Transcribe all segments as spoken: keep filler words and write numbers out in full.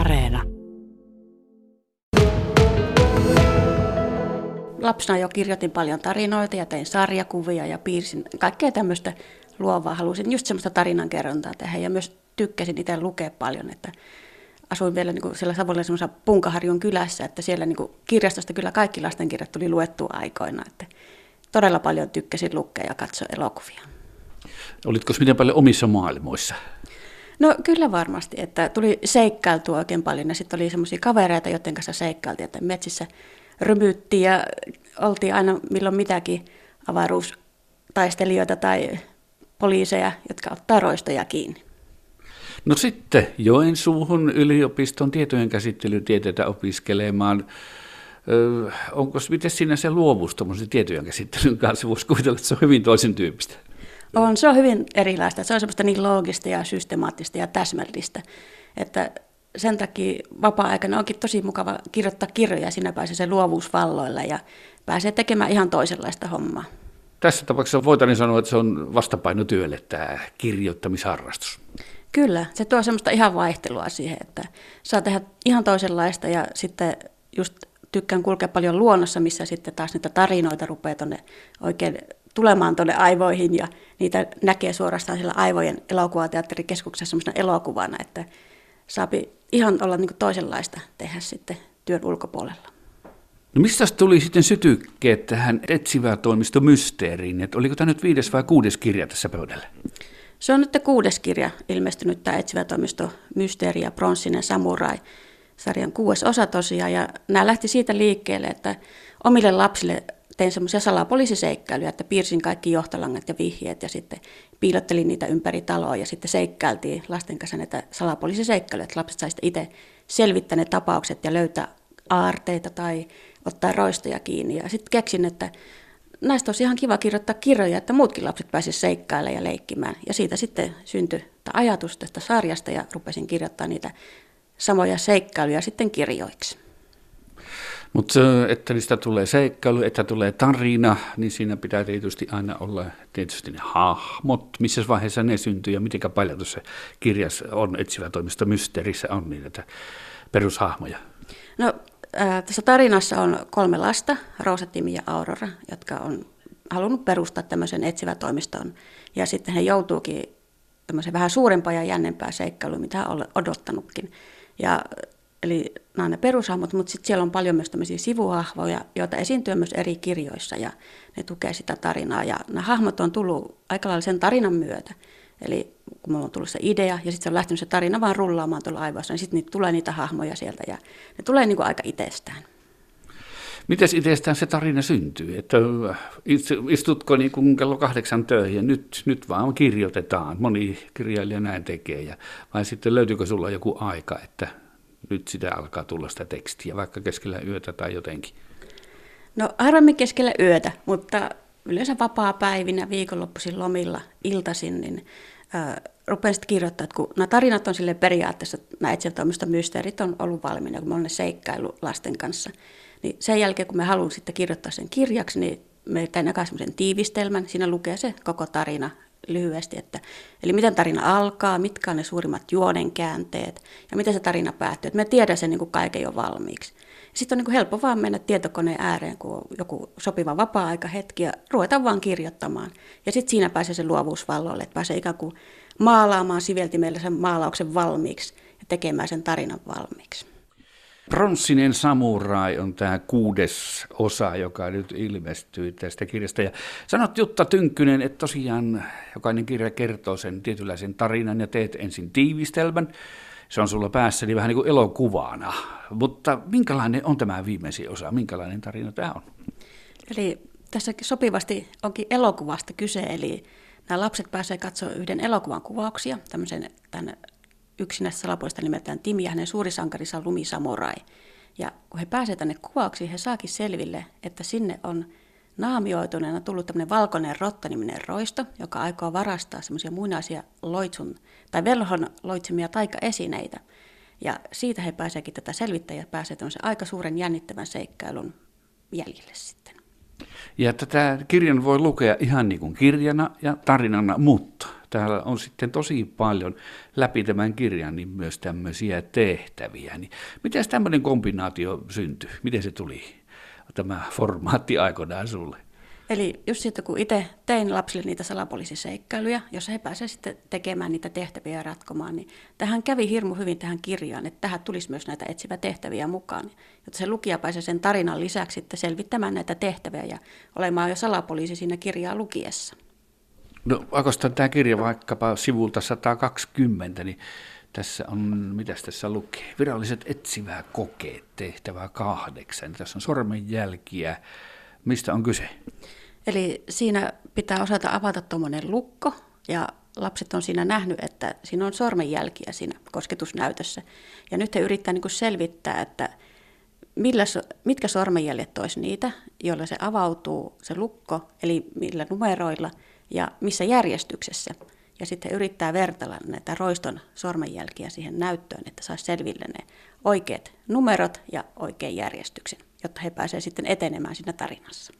Areena. Lapsena jo kirjoitin paljon tarinoita ja tein sarjakuvia ja piirsin kaikkea tämmöistä luovaa. Halusin just semmoista tarinankerrontaa tehdä ja myös tykkäsin itse lukea paljon. Että asuin vielä niin kuin siellä Savolla semmoisessa Punkaharjun kylässä, että siellä niin kuin kirjastosta kyllä kaikki lastenkirjat tuli luettua aikoina. Että todella paljon tykkäsin lukea ja katsoa elokuvia. Olitko miten paljon omissa maailmoissa? No kyllä varmasti, että tuli seikkailtua oikein paljon ja sitten oli semmoisia kavereita, joiden kanssa seikkailtiin, että metsissä rymyttiin ja oltiin aina milloin mitäkin avaruustaistelijoita tai poliiseja, jotka ottaa roistoja kiinni. No sitten Joensuuhun yliopiston tietojenkäsittelytieteitä opiskelemaan. Öö, onko miten siinä se luovuus tuommoisen tietojenkäsittelyn kanssa? Voisi kuvitella, että se on hyvin toisen tyyppistä. On, se on hyvin erilaista. Se on semmoista niin loogista ja systemaattista ja täsmällistä. Että sen takia vapaa-aikana onkin tosi mukava kirjoittaa kirjoja. Siinä pääsee se luovuus valloilla ja pääsee tekemään ihan toisenlaista hommaa. Tässä tapauksessa voitaisiin sanoa, että se on vastapainotyölle tämä kirjoittamisharrastus. Kyllä, se tuo semmoista ihan vaihtelua siihen, että saa tehdä ihan toisenlaista ja sitten just tykkään kulkea paljon luonnossa, missä sitten taas niitä tarinoita rupeaa tuonne oikein tulemaan tuonne aivoihin ja niitä näkee suorastaan siellä aivojen elokuvateatterikeskuksessa semmoisena elokuvana, että saapi ihan olla niin kuin toisenlaista tehdä sitten työn ulkopuolella. No mistä tuli sitten sytykkeet tähän Etsivätoimisto Mysteeriin, että oliko tämä nyt viides vai kuudes kirja tässä pöydällä? Se on nyt kuudes kirja ilmestynyt, tämä Etsivätoimisto Mysteeri ja Pronssinen samurai. Sarjan kuudes osa tosiaan, ja nämä lähti siitä liikkeelle, että omille lapsille tein semmoisia salapoliisiseikkailuja, että piirsin kaikki johtolangat ja vihjeet ja sitten piilottelin niitä ympäri taloa ja sitten seikkailtiin lasten kanssa näitä salapoliisiseikkailuja, että lapset saisivat itse selvittää ne tapaukset ja löytää aarteita tai ottaa roistoja kiinni. Ja sitten keksin, että näistä olisi ihan kiva kirjoittaa kirjoja, että muutkin lapset pääsivät seikkailemaan ja leikkimään. Ja siitä sitten syntyi ajatus tästä sarjasta ja rupesin kirjoittamaan niitä samoja seikkailuja sitten kirjoiksi. Mutta että niistä tulee seikkailu, että tulee tarina, niin siinä pitää tietysti aina olla tietysti ne hahmot, missä vaiheessa ne syntyy ja miten paljon tuossa kirjassa on, Etsivätoimisto Mysteerissä on niitä perushahmoja. No ää, tässä tarinassa on kolme lasta, Roosa, Timi ja Aurora, jotka on halunnut perustaa tämmöisen etsivätoimiston ja sitten he joutuukin tämmöiseen vähän suurempaan ja jännempään seikkailuun, mitä hän on odottanutkin. Ja eli nämä on ne perushahmot, mutta sitten siellä on paljon myös tämmöisiä sivuhahvoja, joita esiintyy myös eri kirjoissa ja ne tukee sitä tarinaa. Ja nämä hahmot on tullut aika lailla sen tarinan myötä. Eli kun mulla on tullut se idea ja sitten se on lähtenyt se tarina vaan rullaamaan tuolla aivoissa, niin sitten niitä tulee niitä hahmoja sieltä ja ne tulee niin kuin aika itsestään. Mites itsestään se tarina syntyy? Että istutko niin kuin kello kahdeksan töihin ja nyt, nyt vaan kirjoitetaan, moni kirjailija näin tekee, ja, vai sitten löytyykö sulla joku aika, että nyt sitä alkaa tulla sitä tekstiä, vaikka keskellä yötä tai jotenkin? No harvemmin keskellä yötä, mutta yleensä vapaapäivinä, viikonloppuisin, lomilla, iltaisin, niin äh, rupean sitten kirjoittamaan, että kun nämä tarinat on silleen periaatteessa, nämä Etsivätoimisto Mysteerit on ollut valmiina, kun me olemme seikkailu lasten kanssa, niin sen jälkeen, kun me haluan sitten kirjoittaa sen kirjaksi, niin me tein aika semmoisen tiivistelmän. Siinä lukee se koko tarina lyhyesti, että eli miten tarina alkaa, mitkä on ne suurimmat juonenkäänteet ja miten se tarina päättyy. Että me tiedän sen niin kuin kaiken jo valmiiksi. Sitten on niin kuin helppo vaan mennä tietokoneen ääreen, kun on joku sopiva vapaa-aika hetki ja ruvetaan vaan kirjoittamaan. Ja sitten siinä pääsee se luovuus valloille, että pääsee ikään kuin maalaamaan siveltimellä sen maalauksen valmiiksi ja tekemään sen tarinan valmiiksi. Pronssinen samurai on tämä kuudes osa, joka nyt ilmestyy tästä kirjasta. Ja sanot Jutta Tynkkynen, että tosiaan jokainen kirja kertoo sen tietynlaisen tarinan ja teet ensin tiivistelmän. Se on sulla päässäni vähän niin kuin elokuvana. Mutta minkälainen on tämä viimeisin osa? Minkälainen tarina tämä on? Eli tässä sopivasti onkin elokuvasta kyse. Eli nämä lapset pääsevät katsomaan yhden elokuvan kuvauksia, tämmöisen tämän yksi näistä salapoliisista nimeltään Timi ja hänen suurisankarinsa on Lumisamurai. Ja kun he pääsevät tänne kuvauksiin, he saakin selville, että sinne on naamioituneena tullut tämmöinen valkoinen rotta-niminen roisto, joka aikoo varastaa semmoisia muinaisia loitsun tai velhon loitsemia taikaesineitä. Ja siitä he pääsevätkin tätä selvittämään ja pääsevät tämmöisen aika suuren jännittävän seikkailun jäljille sitten. Ja tätä kirjan voi lukea ihan niin kuin kirjana ja tarinana, mutta täällä on sitten tosi paljon läpi tämän kirjan niin myös tämmöisiä tehtäviä. Niin miten tämmöinen kombinaatio syntyi? Miten se tuli tämä formaatti aikoinaan sulle? Eli just sitten kun itse tein lapsille niitä salapoliisiseikkailuja, jos he pääsevät sitten tekemään niitä tehtäviä ja ratkomaan, niin tähän kävi hirmu hyvin tähän kirjaan, että tähän tulisi myös näitä etsivä tehtäviä mukaan, jotta se lukija pääsee sen tarinan lisäksi sitten selvittämään näitä tehtäviä ja olemaan jo salapoliisi siinä kirjaa lukiessa. No oikeastaan tämä kirja vaikkapa sivulta sata kaksikymmentä, niin tässä on, mitäs tässä lukee, viralliset etsivää kokeet tehtävää kahdeksan, tässä on sormenjälkiä. Mistä on kyse? Eli siinä pitää osata avata tuommoinen lukko, ja lapset on siinä nähnyt, että siinä on sormenjälkiä siinä kosketusnäytössä. Ja nyt he yrittää niin kuin selvittää, että millä, mitkä sormenjäljet olisi niitä, joilla se avautuu se lukko, eli millä numeroilla ja missä järjestyksessä. Ja sitten he yrittää vertailla näitä roiston sormenjälkiä siihen näyttöön, että saisi selville ne oikeat numerot ja oikean järjestyksen, jotta he pääsevät sitten etenemään siinä tarinassa.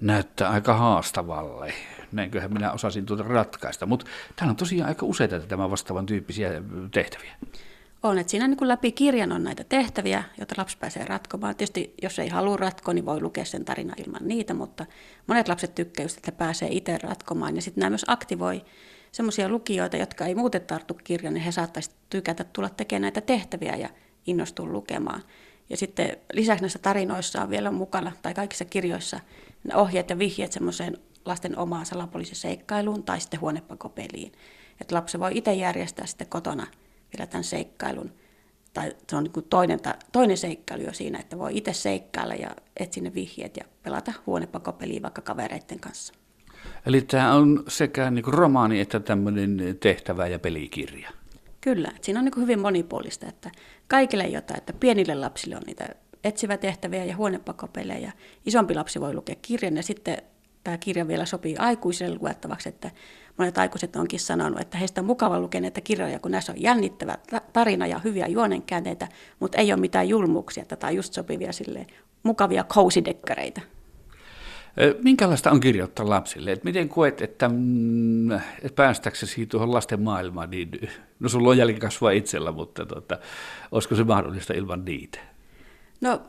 Näyttää aika haastavalle. Näinköhän minä osasin tuota ratkaista, mutta täällä on tosiaan aika useita tämän vastaavan tyyppisiä tehtäviä. On, että siinä niin kuin läpi kirjan on näitä tehtäviä, joita lapsi pääsee ratkomaan. Tietysti jos ei halua ratkoa, niin voi lukea sen tarinan ilman niitä, mutta monet lapset tykkää just, että pääsee itse ratkomaan. Ja sitten nämä myös aktivoi semmoisia lukijoita, jotka ei muuten tarttu kirjan, niin he saattaisivat tykätä tulla tekemään näitä tehtäviä ja innostua lukemaan. Ja sitten lisäksi näissä tarinoissa on vielä mukana, tai kaikissa kirjoissa, ohjeet ja vihjeet semmoiseen lasten omaan salapoliisiseikkailuun tai sitten huonepakopeliin. Että lapsi voi itse järjestää sitten kotona vielä tämän seikkailun, tai se on niin kuin toinen, toinen seikkailu jo siinä, että voi itse seikkailla ja etsiä ne vihjeet ja pelata huonepakopeliin vaikka kavereiden kanssa. Eli tämä on sekä niin kuin romaani että tämmöinen tehtävä- ja pelikirja. Kyllä, että siinä on niin kuin hyvin monipuolista, että kaikille jotain, että pienille lapsille on niitä etsivä tehtäviä ja huonepakopelejä. Isompi lapsi voi lukea kirjan ja sitten tämä kirja vielä sopii aikuisille luettavaksi, että monet aikuiset onkin sanonut, että heistä on mukava lukea näitä kirjoja, kun näissä on jännittävä tarina ja hyviä juonenkäänteitä, mutta ei ole mitään julmuuksia, tätä on just sopivia silleen mukavia kousidekkareita. Minkälaista on kirjoittaa lapsille? Et miten koet, että mm, et päästäksesi tuohon lasten maailmaan, niin no sulla on jälkikasvua itsellä, mutta tota, olisiko se mahdollista ilman niitä? No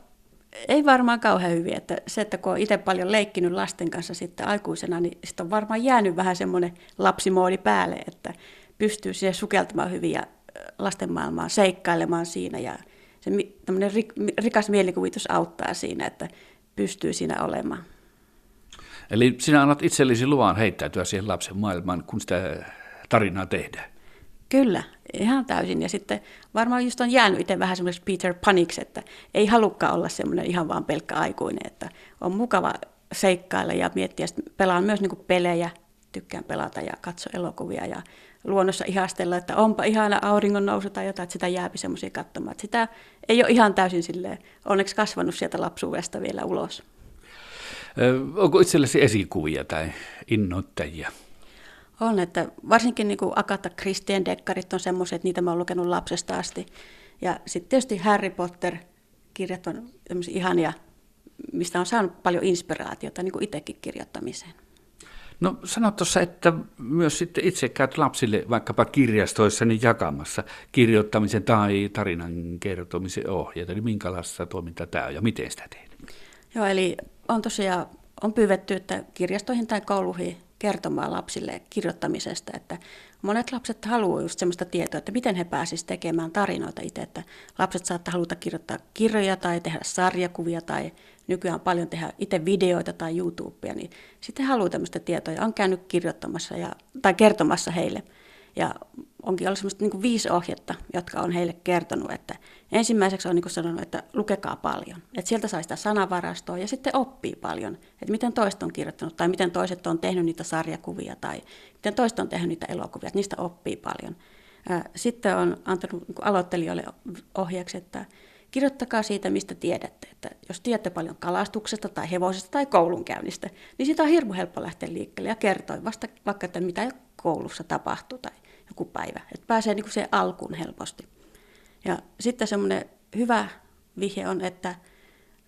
ei varmaan kauhean hyvin. Että se, että kun on itse paljon leikkinyt lasten kanssa sitten aikuisena, niin sitten on varmaan jäänyt vähän semmoinen lapsimoodi päälle, että pystyy siihen sukeltamaan hyvin ja lasten maailmaan seikkailemaan siinä ja se tämmöinen rikas mielikuvitus auttaa siinä, että pystyy siinä olemaan. Eli sinä annat itsellesi luvan heittäytyä siihen lapsen maailmaan, kun sitä tarinaa tehdään. Kyllä, ihan täysin. Ja sitten varmaan just on jäänyt itse vähän semmoisessa Peter Paniksi, että ei halukkaan olla semmoinen ihan vaan pelkkä aikuinen, että on mukava seikkailla ja miettiä. Sitten pelaan myös niin kuin pelejä, tykkään pelata ja katso elokuvia ja luonnossa ihastella, että onpa ihana auringon nousu tai jotain, että sitä jääpi semmoisia katsomaan. Että sitä ei ole ihan täysin silleen, onneksi kasvanut sieltä lapsuudesta vielä ulos. Onko itsellesi esikuvia tai innoittajia? On, että varsinkin niin kuin Agatha Christien dekkarit on semmoisia, että niitä mä oon lukenut lapsesta asti. Ja sitten tietysti Harry Potter-kirjat on ihania, mistä on saanut paljon inspiraatiota niin kuin itsekin kirjoittamiseen. No sano tuossa, että myös sitten itse käyt lapsille vaikkapa kirjastoissa niin jakamassa kirjoittamisen tai tarinan kertomisen ohjeita, niin minkälaista toimintaa tämä on ja miten sitä tehdään? Joo, eli on tosiaan on pyydetty, että kirjastoihin tai kouluihin kertomaan lapsille kirjoittamisesta, että monet lapset haluaa just sellaista tietoa, että miten he pääsisivät tekemään tarinoita itse, että lapset saattaa haluta kirjoittaa kirjoja tai tehdä sarjakuvia tai nykyään paljon tehdä itse videoita tai YouTubea, niin sitten he haluaa tällaista tietoa ja on käynyt kirjoittamassa ja, tai kertomassa heille. Ja onkin ollut semmoista niin kuin viisi ohjetta, jotka on heille kertonut, että ensimmäiseksi on niin kuin sanonut, että lukekaa paljon. Että sieltä saa sitä sanavarastoa ja sitten oppii paljon, että miten toiset on kirjoittanut tai miten toiset on tehnyt niitä sarjakuvia tai miten toiset on tehnyt niitä elokuvia, että niistä oppii paljon. Sitten on antanut niin kuin aloittelijoille ohjeeksi, että kirjoittakaa siitä, mistä tiedätte. Että jos tiedätte paljon kalastuksesta tai hevosesta tai koulunkäynnistä, niin siitä on hirmu helppo lähteä liikkeelle ja kertoa vasta vaikka, että mitä koulussa tapahtuu tai joku päivä. Että pääsee niin kuin siihen alkuun helposti. Ja sitten semmoinen hyvä vihje on, että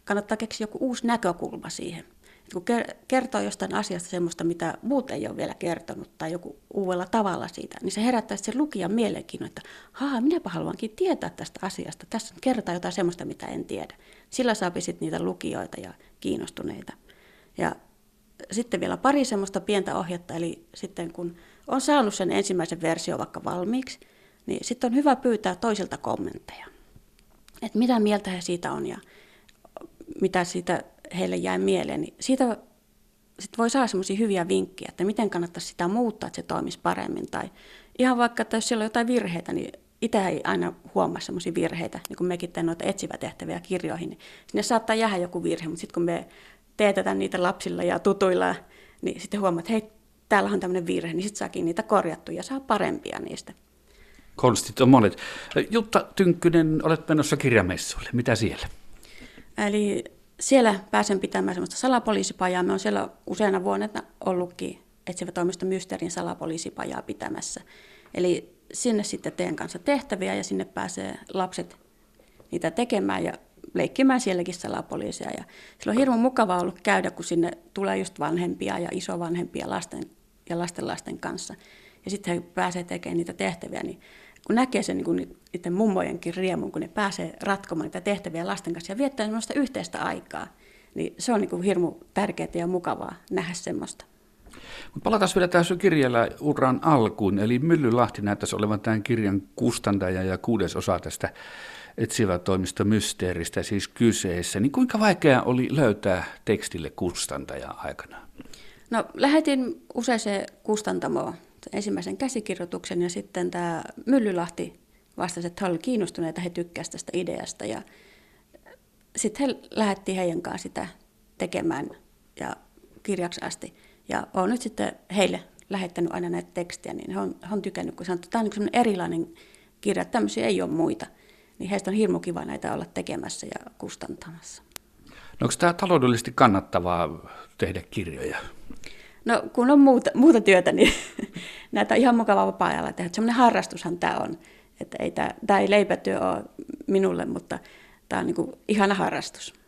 kannattaa keksiä joku uusi näkökulma siihen. kun kertoo jostain asiasta semmoista, mitä muut ei ole vielä kertonut tai joku uudella tavalla siitä, niin se herättää sen lukijan mielenkiinnon, että haa, minäpä haluankin tietää tästä asiasta. Tässä kertaa jotain semmoista, mitä en tiedä. Sillä saa sitten niitä lukijoita ja kiinnostuneita. Ja sitten vielä pari semmoista pientä ohjetta, eli sitten kun on saanut sen ensimmäisen version vaikka valmiiksi, niin sitten on hyvä pyytää toisilta kommentteja, että mitä mieltä he siitä on ja mitä siitä heille jäi mieleen. Niin siitä sit voi saada semmoisia hyviä vinkkejä, että miten kannattaisi sitä muuttaa, että se toimisi paremmin. Tai ihan vaikka, että jos siellä on jotain virheitä, niin itse ei aina huomaa semmoisia virheitä, niin kun mekin teemme noita etsivätehtäviä kirjoihin, niin sinne saattaa jäädä joku virhe, mutta sitten kun me teetetään niitä lapsilla ja tutuilla, niin sitten huomaa, että hei, täällä on tämmöinen virhe, niin sitten saakin niitä korjattua ja saa parempia niistä. Konstit on monet. Jutta Tynkkynen, olet menossa kirjamessuille. Mitä siellä? Eli siellä pääsen pitämään semmoista salapoliisipajaa. Me on siellä useana vuonna ollutkin Etsivätoimisto Mysteerin salapoliisipajaa pitämässä. Eli sinne sitten teen kanssa tehtäviä ja sinne pääsee lapset niitä tekemään ja leikkimään sielläkin salapoliisia. Ja sillä on hirveän mukavaa ollut käydä, kun sinne tulee just vanhempia ja isovanhempia lasten ja lastenlasten kanssa. Ja sitten he pääsevät tekemään niitä tehtäviä, niin kun näkee sen niin niiden mummojenkin riemun, kun ne pääsee ratkomaan niitä tehtäviä lasten kanssa ja viettää semmoista yhteistä aikaa, niin se on niin hirmu tärkeää ja mukavaa nähdä semmoista. Mut palataan vielä tässä kirjalla uran alkuun, eli Myllylahti näyttäisi olevan tämän kirjan kustantaja ja kuudes osa tästä Etsivätoimisto Mysteeristä siis kyseessä. Niin kuinka vaikeaa oli löytää tekstille kustantajaa aikanaan? No lähetin useaseen kustantamoon ensimmäisen käsikirjoituksen ja sitten tämä Myllylahti vastasi, että he olivat kiinnostuneita, he tykkäsivät tästä ideasta ja sitten he lähdettiin heidän kanssa sitä tekemään ja kirjaksi asti. Ja olen nyt sitten heille lähettänyt aina näitä tekstiä, niin he on, he on tykännyt, kun sanoo, että tämä on sellainen erilainen kirja, että tämmöisiä ei ole muita. Niin heistä on hirmu kiva näitä olla tekemässä ja kustantamassa. No onko tämä taloudellisesti kannattavaa tehdä kirjoja? No kun on muuta, muuta työtä, niin näitä on ihan mukavaa vapaa-ajalla tehdä. Semmoinen harrastushan tämä on. Että ei tämä, tämä ei leipätyö ole minulle, mutta tämä on niin kuin ihana harrastus.